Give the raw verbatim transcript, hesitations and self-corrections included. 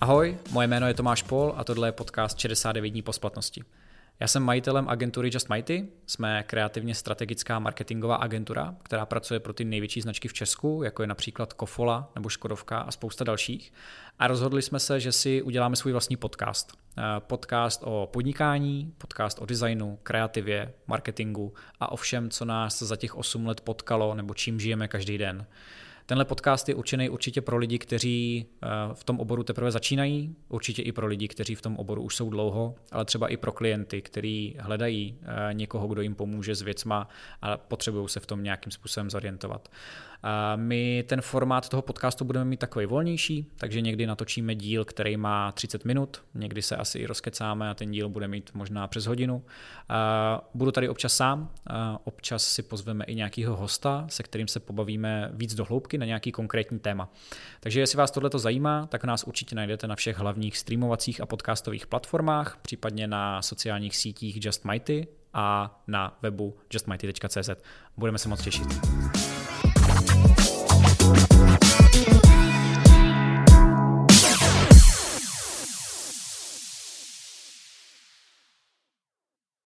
Ahoj, moje jméno je Tomáš Pol a tohle je podcast šedesát devět dní po splatnosti. Já jsem majitelem agentury Just Mighty, jsme kreativně strategická marketingová agentura, která pracuje pro ty největší značky v Česku, jako je například Kofola nebo Škodovka a spousta dalších. A rozhodli jsme se, že si uděláme svůj vlastní podcast. Podcast o podnikání, podcast o designu, kreativě, marketingu a o všem, co nás za těch osm let potkalo nebo čím žijeme každý den. Tenhle podcast je určený určitě pro lidi, kteří v tom oboru teprve začínají, určitě i pro lidi, kteří v tom oboru už jsou dlouho, ale třeba i pro klienty, kteří hledají někoho, kdo jim pomůže s věcma a potřebují se v tom nějakým způsobem zorientovat. My ten formát toho podcastu budeme mít takový volnější, takže někdy natočíme díl, který má třicet minut, někdy se asi i rozkecáme a ten díl bude mít možná přes hodinu. Budu tady občas sám, občas si pozveme i nějakého hosta, se kterým se pobavíme víc do hloubky na nějaký konkrétní téma. Takže jestli vás tohleto zajímá, tak nás určitě najdete na všech hlavních streamovacích a podcastových platformách, případně na sociálních sítích Just Mighty a na webu just mighty tečka cé zet. Budeme se moc těšit.